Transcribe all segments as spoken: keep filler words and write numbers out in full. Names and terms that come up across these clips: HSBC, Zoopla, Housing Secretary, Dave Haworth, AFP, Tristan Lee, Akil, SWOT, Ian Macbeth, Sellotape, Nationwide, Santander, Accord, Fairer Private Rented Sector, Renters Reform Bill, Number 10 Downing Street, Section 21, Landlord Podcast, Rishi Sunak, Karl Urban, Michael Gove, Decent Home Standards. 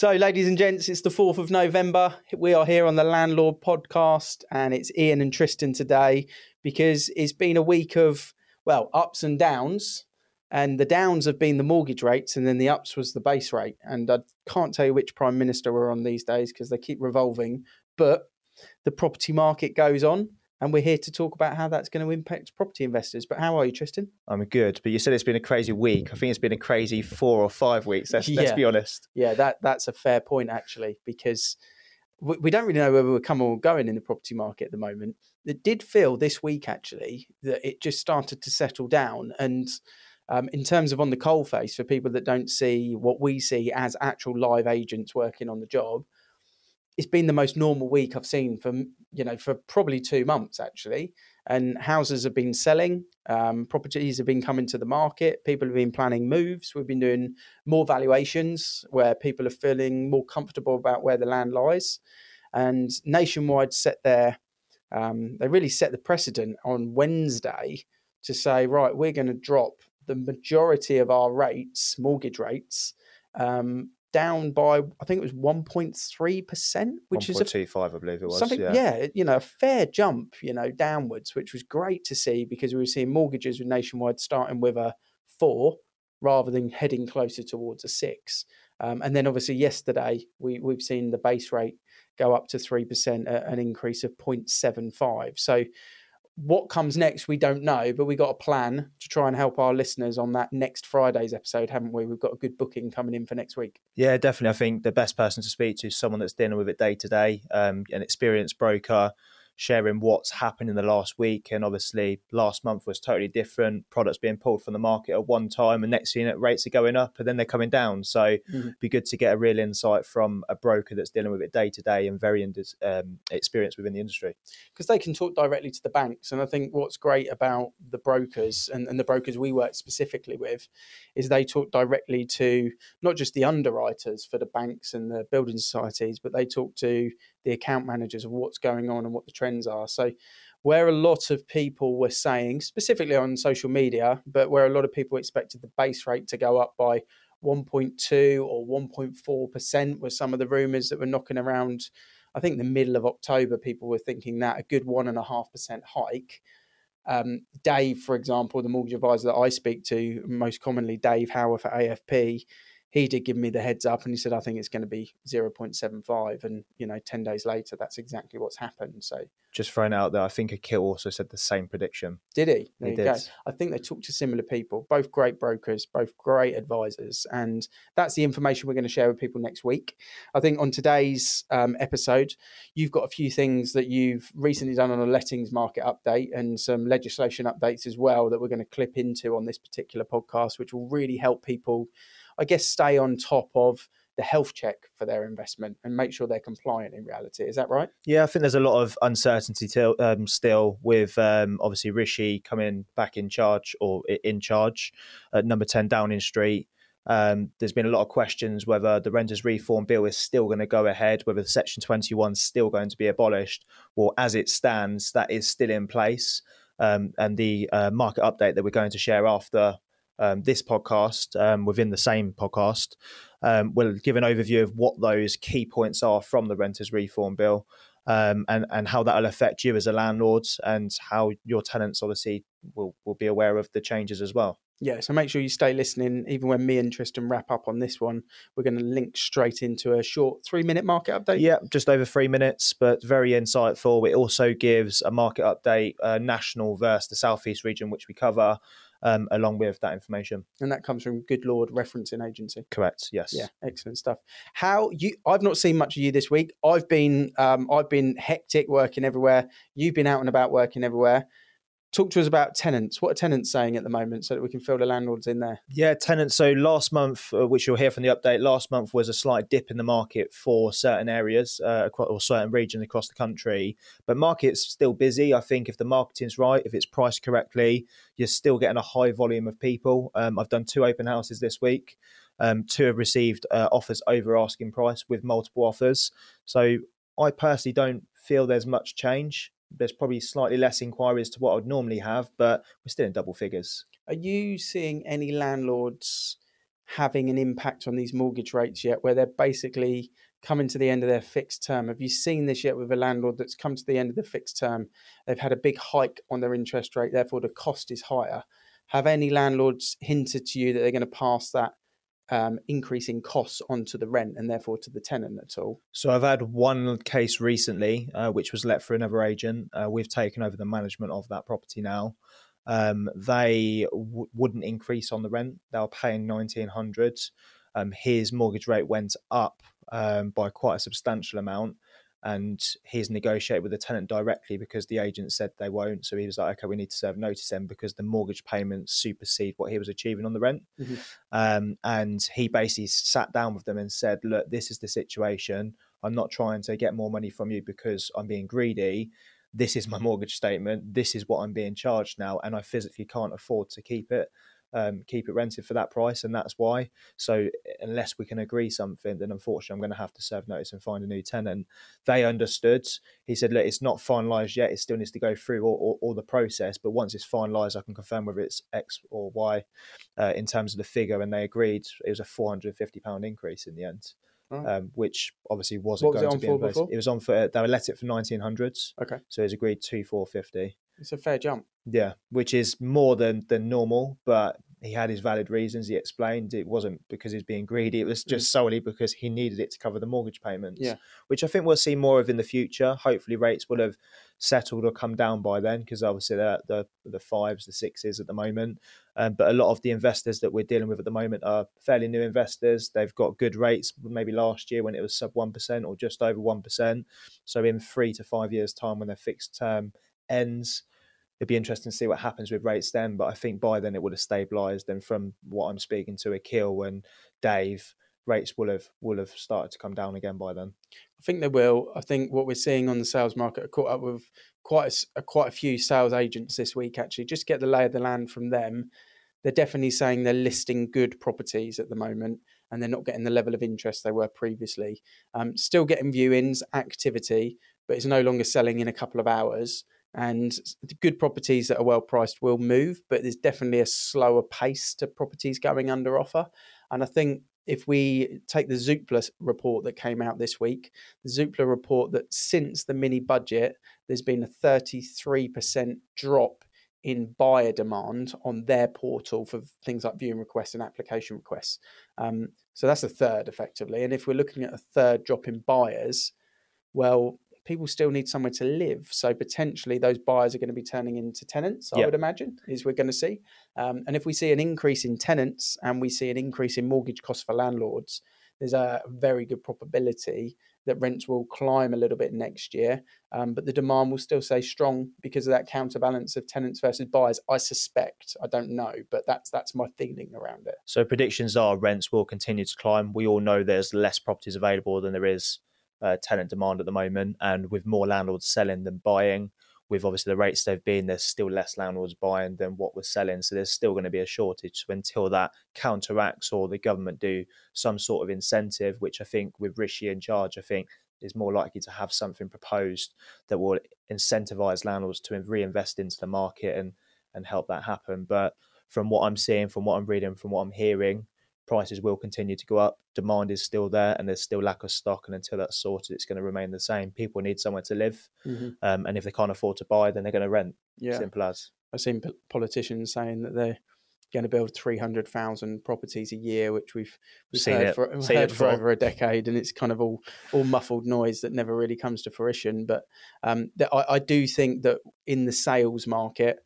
So, ladies and gents, it's the fourth of November. We are here on the Landlord Podcast, and it's Ian and Tristan today because it's been a week of, well, ups and downs. And the downs have been the mortgage rates, and then the ups was the base rate. And I can't tell you which Prime Minister we're on these days because they keep revolving. But the property market goes on, and we're here to talk about how that's going to impact property investors. But how are you, Tristan? I'm good. But you said it's been a crazy week. I think it's been a crazy four or five weeks. Let's, yeah. let's be honest. Yeah, that that's a fair point, actually, because we, we don't really know where we're coming or going in the property market at the moment. It did feel this week, actually, that it just started to settle down. And um, in terms of on the coalface, for people that don't see what we see as actual live agents working on the job, it's been the most normal week I've seen for, you know, for probably two months, actually. And houses have been selling, um, properties have been coming to the market, people have been planning moves, we've been doing more valuations where people are feeling more comfortable about where the land lies. And Nationwide set their, um, they really set the precedent on Wednesday to say, right, we're going to drop the majority of our rates, mortgage rates, um, down by, I think it was one point three percent, which is one point two five, I believe it was. Something, yeah. yeah, you know, a fair jump, you know, downwards, which was great to see because we were seeing mortgages with Nationwide starting with a four rather than heading closer towards a six. Um, and then obviously yesterday, we, we've seen the base rate go up to three percent, at an increase of zero point seven five. So what comes next, we don't know, but we got a plan to try and help our listeners on that next Friday's episode, haven't we? We've got a good booking coming in for next week. Yeah, definitely. I think the best person to speak to is someone that's dealing with it day to day, um, an experienced broker, sharing what's happened in the last week. And obviously last month was totally different, products being pulled from the market at one time, and next thing rates are going up and then they're coming down. So mm-hmm. it'd be good to get a real insight from a broker that's dealing with it day to day and very um, experienced within the industry. Because they can talk directly to the banks. And I think what's great about the brokers and, and the brokers we work specifically with is they talk directly to not just the underwriters for the banks and the building societies, but they talk to the account managers of what's going on and what the trends are. So where a lot of people were saying, specifically on social media, but where a lot of people expected the base rate to go up by one point two or one point four percent were some of the rumours that were knocking around. I think the middle of October, people were thinking that a good one and a half percent hike. Um, Dave, for example, the mortgage advisor that I speak to, most commonly Dave Haworth at A F P, he did give me the heads up and he said, I think it's going to be zero point seven five. And, you know, ten days later, that's exactly what's happened. So just throwing out there, I think Akil also said the same prediction. Did he? There he you did. go. I think they talked to similar people, both great brokers, both great advisors. And that's the information we're going to share with people next week. I think on today's um, episode, you've got a few things that you've recently done on a lettings market update and some legislation updates as well that we're going to clip into on this particular podcast, which will really help people, I guess, stay on top of the health check for their investment and make sure they're compliant in reality. Is that right? Yeah, I think there's a lot of uncertainty till, um, still with um, obviously Rishi coming back in charge or in charge at Number ten Downing Street. Um, there's been a lot of questions whether the Renters Reform Bill is still going to go ahead, whether Section twenty-one is still going to be abolished. Well, as it stands, that is still in place. Um, and the uh, market update that we're going to share after Um, this podcast, um, within the same podcast, um, will give an overview of what those key points are from the Renters Reform Bill, um, and, and how that will affect you as a landlord and how your tenants obviously will, will be aware of the changes as well. Yeah, so make sure you stay listening. Even when me and Tristan wrap up on this one, we're going to link straight into a short three-minute market update. Yeah, just over three minutes, but very insightful. It also gives a market update, uh, national versus the Southeast region, which we cover, Um, along with that information. And that comes from Good Lord Referencing Agency. Correct, yes. Yeah, excellent stuff. How you? I've not seen much of you this week. I've been um, I've been hectic working everywhere. You've been out and about working everywhere. Talk to us about tenants. What are tenants saying at the moment so that we can fill the landlords in there? Yeah, tenants. So last month, uh, which you'll hear from the update, last month was a slight dip in the market for certain areas uh, across, or certain regions across the country. But market's still busy. I think if the marketing's right, if it's priced correctly, you're still getting a high volume of people. Um, I've done two open houses this week. Um, two have received uh, offers over asking price with multiple offers. So I personally don't feel there's much change. There's probably slightly less inquiries to what I would normally have, but we're still in double figures. Are you seeing any landlords having an impact on these mortgage rates yet, where they're basically coming to the end of their fixed term. Have you seen this yet with a landlord that's come to the end of the fixed term? They've had a big hike on their interest rate, therefore the cost is higher. Have any landlords hinted to you that they're going to pass that um, increase in costs onto the rent and therefore to the tenant at all? So I've had one case recently, uh, which was let for another agent. Uh, we've taken over the management of that property now. Um, they w- wouldn't increase on the rent. They were paying nineteen hundred. Um, his mortgage rate went up um, by quite a substantial amount, and he's negotiated with the tenant directly because the agent said they won't. So he was like, okay, we need to serve notice then because the mortgage payments supersede what he was achieving on the rent. Mm-hmm. Um, and he basically sat down with them and said, look, this is the situation. I'm not trying to get more money from you because I'm being greedy. This is my mortgage statement. This is what I'm being charged now, and I physically can't afford to keep it, um, keep it rented for that price, and that's why. So unless we can agree something, then unfortunately I'm going to have to serve notice and find a new tenant. They understood. He said, look, it's not finalised yet. It still needs to go through all, all, all the process, but once it's finalised, I can confirm whether it's X or Y uh, in terms of the figure, and they agreed. It was a four hundred fifty pounds increase in the end. Right. Um, which obviously wasn't going to be in place. It was on for, they were let it for nineteen hundreds. Okay. So it was agreed two thousand four hundred fifty. It's a fair jump. Yeah, which is more than, than normal, but he had his valid reasons. He explained it wasn't because he's being greedy. It was just mm. solely because he needed it to cover the mortgage payments, yeah. which I think we'll see more of in the future. Hopefully rates will have settled or come down by then, because obviously they're at the, the fives, the sixes at the moment. Um, but a lot of the investors that we're dealing with at the moment are fairly new investors. They've got good rates, maybe last year when it was sub one percent or just over one percent. So in three to five years' time when their fixed term ends, it'd be interesting to see what happens with rates then, but I think by then it would have stabilised. And from what I'm speaking to Akil and Dave, rates will have will have started to come down again by then. I think they will. I think what we're seeing on the sales market, I caught up with quite a, quite a few sales agents this week actually, just get the lay of the land from them. They're definitely saying they're listing good properties at the moment, and they're not getting the level of interest they were previously. Um, still getting viewings, activity, but it's no longer selling in a couple of hours. And good properties that are well priced will move, but there's definitely a slower pace to properties going under offer. And I think if we take the Zoopla report that came out this week, the Zoopla report that since the mini budget, there's been a thirty-three percent drop in buyer demand on their portal for things like viewing requests and application requests. Um, so that's a third effectively. And if we're looking at a third drop in buyers, well, people still need somewhere to live. So potentially those buyers are going to be turning into tenants, I yep. would imagine, is we're going to see. Um, and if we see an increase in tenants and we see an increase in mortgage costs for landlords, there's a very good probability that rents will climb a little bit next year. Um, but the demand will still stay strong because of that counterbalance of tenants versus buyers, I suspect. I don't know, but that's that's my feeling around it. So predictions are rents will continue to climb. We all know there's less properties available than there is Uh, tenant demand at the moment, and with more landlords selling than buying, with obviously the rates they've been, there's still less landlords buying than what we're selling, so there's still going to be a shortage. So until that counteracts or the government do some sort of incentive, which I think with Rishi in charge, I think is more likely to have something proposed that will incentivize landlords to reinvest into the market and and help that happen. But from what I'm seeing, from what I'm reading, from what I'm hearing, prices will continue to go up. Demand is still there, and there's still lack of stock. And until that's sorted, it's going to remain the same. People need somewhere to live, mm-hmm. um, and if they can't afford to buy, then they're going to rent. Yeah. Simple as. I've seen politicians saying that they're going to build three hundred thousand properties a year, which we've, we've seen heard, it. For, seen heard it for over a decade, and it's kind of all all muffled noise that never really comes to fruition. But um, that I, I do think that in the sales market,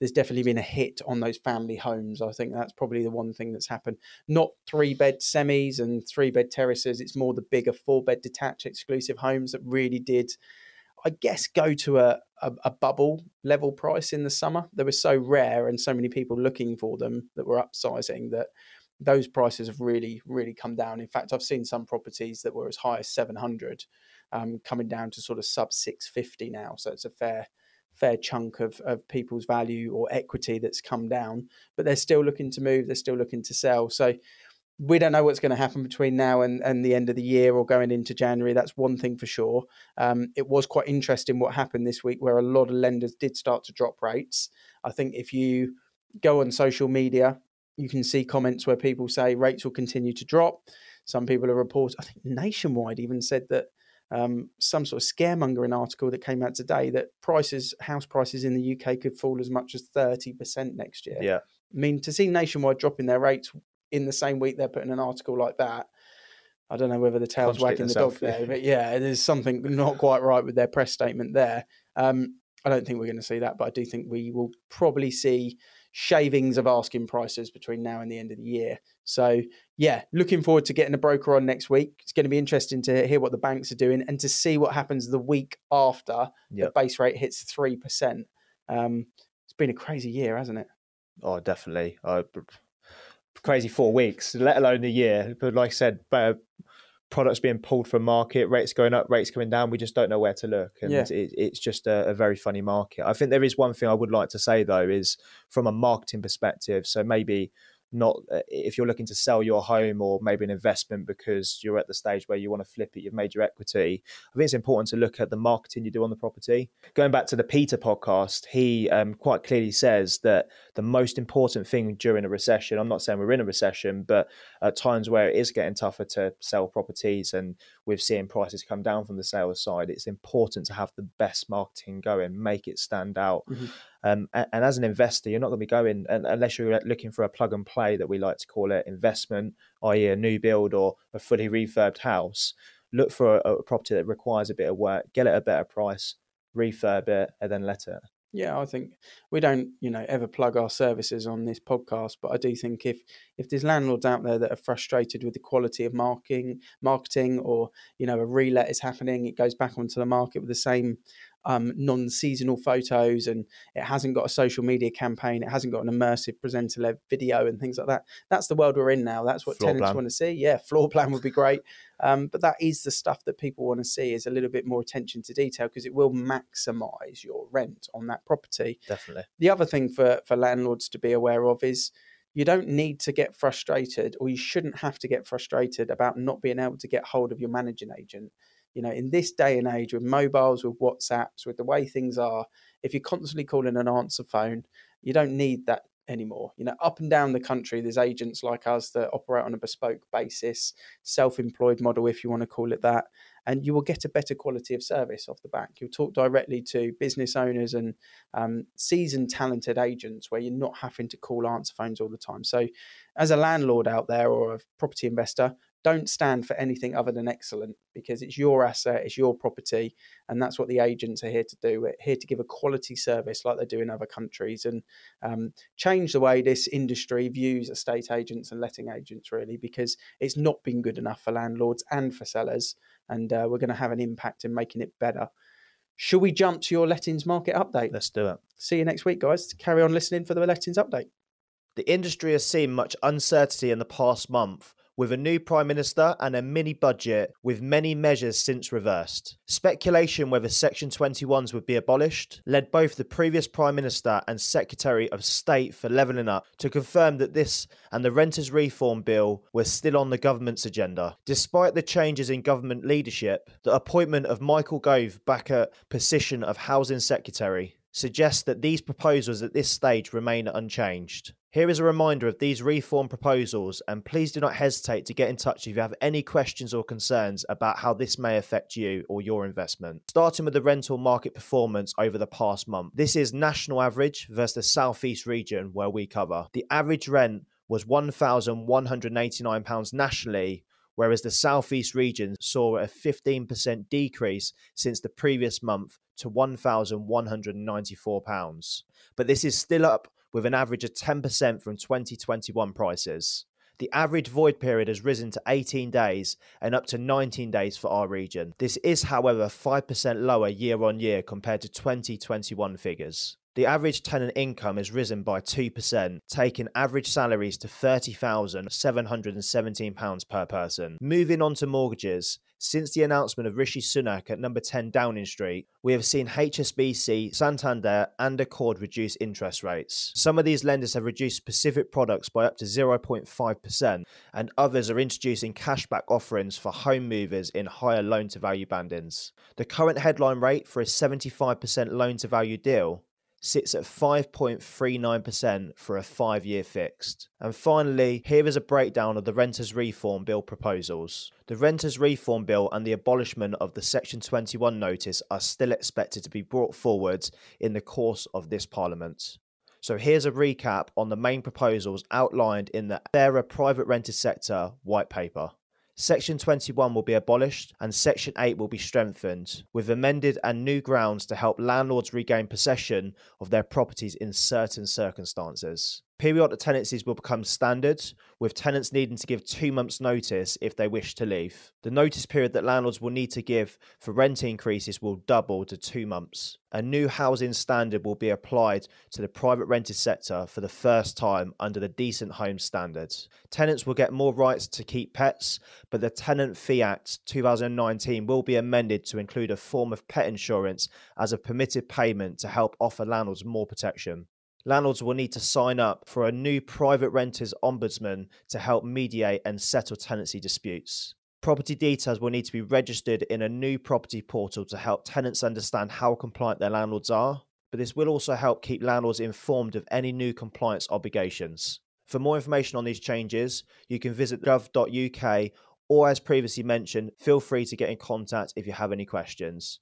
there's definitely been a hit on those family homes. I think that's probably the one thing that's happened. Not three-bed semis and three-bed terraces. It's more the bigger four-bed detached exclusive homes that really did, I guess, go to a, a, a bubble level price in the summer. They were so rare and so many people looking for them that were upsizing that those prices have really, really come down. In fact, I've seen some properties that were as high as seven hundred um, coming down to sort of sub six fifty now. So it's a fair... fair chunk of, of people's value or equity that's come down, but they're still looking to move, they're still looking to sell. So we don't know what's going to happen between now and, and the end of the year or going into January. That's one thing for sure. Um, it was quite interesting what happened this week where a lot of lenders did start to drop rates. I think if you go on social media you can see comments where people say rates will continue to drop. Some people are reporting, I think Nationwide even said that um, some sort of scaremongering article that came out today that prices, house prices in the U K could fall as much as thirty percent next year. Yeah. I mean, to see Nationwide dropping their rates in the same week they're putting an article like that, I don't know whether the tail's wagging the dog there, but yeah, there's something not quite right with their press statement there. Um, I don't think we're going to see that, but I do think we will probably see shavings of asking prices between now and the end of the year. So yeah, looking forward to getting a broker on next week. It's going to be interesting to hear what the banks are doing and to see what happens the week after yep. the base rate hits three percent. Um, it's been a crazy year, hasn't it? Oh, definitely. Uh, crazy four weeks, let alone a year. But like I said, better products being pulled from market, rates going up, rates coming down. We just don't know where to look. And yeah. it, it's just a, a very funny market. I think there is one thing I would like to say, though, is from a marketing perspective. So maybe not if you're looking to sell your home or maybe an investment because you're at the stage where you want to flip it, you've made your equity. I think it's important to look at the marketing you do on the property. Going back to the Peter podcast, he um, quite clearly says that the most important thing during a recession, I'm not saying we're in a recession, but at times where it is getting tougher to sell properties and we've seen prices come down from the sales side, it's important to have the best marketing going, make it stand out. Mm-hmm. Um, and, and as an investor, you're not going to be going unless you're looking for a plug and play that we like to call it investment, that is a new build or a fully refurbed house. Look for a, a property that requires a bit of work, get it at a better price, refurb it and then let it. Yeah, I think we don't, you know, ever plug our services on this podcast, but I do think if if there's landlords out there that are frustrated with the quality of marketing, marketing, or you know, a relet is happening, it goes back onto the market with the same um, non-seasonal photos, and it hasn't got a social media campaign, it hasn't got an immersive presenter-led video, and things like that. That's the world we're in now. That's what floor tenants plan. want to see. Yeah, floor plan would be great, um, but that is the stuff that people want to see, is a little bit more attention to detail because it will maximise your rent on that property. Definitely. The other thing for for landlords to be aware of is you don't need to get frustrated, or you shouldn't have to get frustrated about not being able to get hold of your managing agent. You know, in this day and age with mobiles, with WhatsApps, with the way things are, if you're constantly calling an answer phone, you don't need that anymore. You know, up and down the country, there's agents like us that operate on a bespoke basis, self-employed model, if you want to call it that, and you will get a better quality of service off the back. You'll talk directly to business owners and um, seasoned, talented agents where you're not having to call answer phones all the time. So as a landlord out there or a property investor, don't stand for anything other than excellent, because it's your asset, it's your property, and that's what the agents are here to do. We're here to give a quality service like they do in other countries and um, change the way this industry views estate agents and letting agents, really, because it's not been good enough for landlords and for sellers, and uh, we're going to have an impact in making it better. Should we jump to your lettings market update? Let's do it. See you next week, guys. Carry on listening for the lettings update. The industry has seen much uncertainty in the past month, with a new Prime Minister and a mini-budget with many measures since reversed. Speculation whether Section twenty-ones would be abolished led both the previous Prime Minister and Secretary of State for Levelling Up to confirm that this and the Renters Reform Bill were still on the government's agenda. Despite the changes in government leadership, the appointment of Michael Gove back at position of Housing Secretary suggests that these proposals at this stage remain unchanged. Here is a reminder of these reform proposals, and please do not hesitate to get in touch if you have any questions or concerns about how this may affect you or your investment. Starting with the rental market performance over the past month. This is national average versus the southeast region where we cover. The average rent was one thousand one hundred eighty-nine pounds nationally, whereas the southeast region saw a fifteen percent decrease since the previous month to one thousand one hundred ninety-four pounds. But this is still up with an average of ten percent from twenty twenty-one prices. The average void period has risen to eighteen days and up to nineteen days for our region. This is, however, five percent lower year on year compared to twenty twenty-one figures. The average tenant income has risen by two percent, taking average salaries to thirty thousand seven hundred seventeen pounds per person. Moving on to mortgages. Since the announcement of Rishi Sunak at Number ten Downing Street, we have seen H S B C, Santander and Accord reduce interest rates. Some of these lenders have reduced specific products by up to zero point five percent, and others are introducing cashback offerings for home movers in higher loan-to-value bandings. The current headline rate for a seventy-five percent loan-to-value deal sits at five point three nine percent for a five-year fixed. And finally, here is a breakdown of the Renters Reform Bill proposals. The Renters Reform Bill and the abolishment of the Section twenty-one notice are still expected to be brought forward in the course of this Parliament. So here's a recap on the main proposals outlined in the Fairer Private Rented Sector White Paper. Section twenty-one will be abolished and Section eight will be strengthened, with amended and new grounds to help landlords regain possession of their properties in certain circumstances. Periodic tenancies will become standard, with tenants needing to give two months' notice if they wish to leave. The notice period that landlords will need to give for rent increases will double to two months. A new housing standard will be applied to the private rented sector for the first time under the Decent Home Standards. Tenants will get more rights to keep pets, but the Tenant Fee Act two thousand nineteen will be amended to include a form of pet insurance as a permitted payment to help offer landlords more protection. Landlords will need to sign up for a new private renters ombudsman to help mediate and settle tenancy disputes. Property details will need to be registered in a new property portal to help tenants understand how compliant their landlords are, but this will also help keep landlords informed of any new compliance obligations. For more information on these changes, you can visit gov dot U K, or as previously mentioned, feel free to get in contact if you have any questions.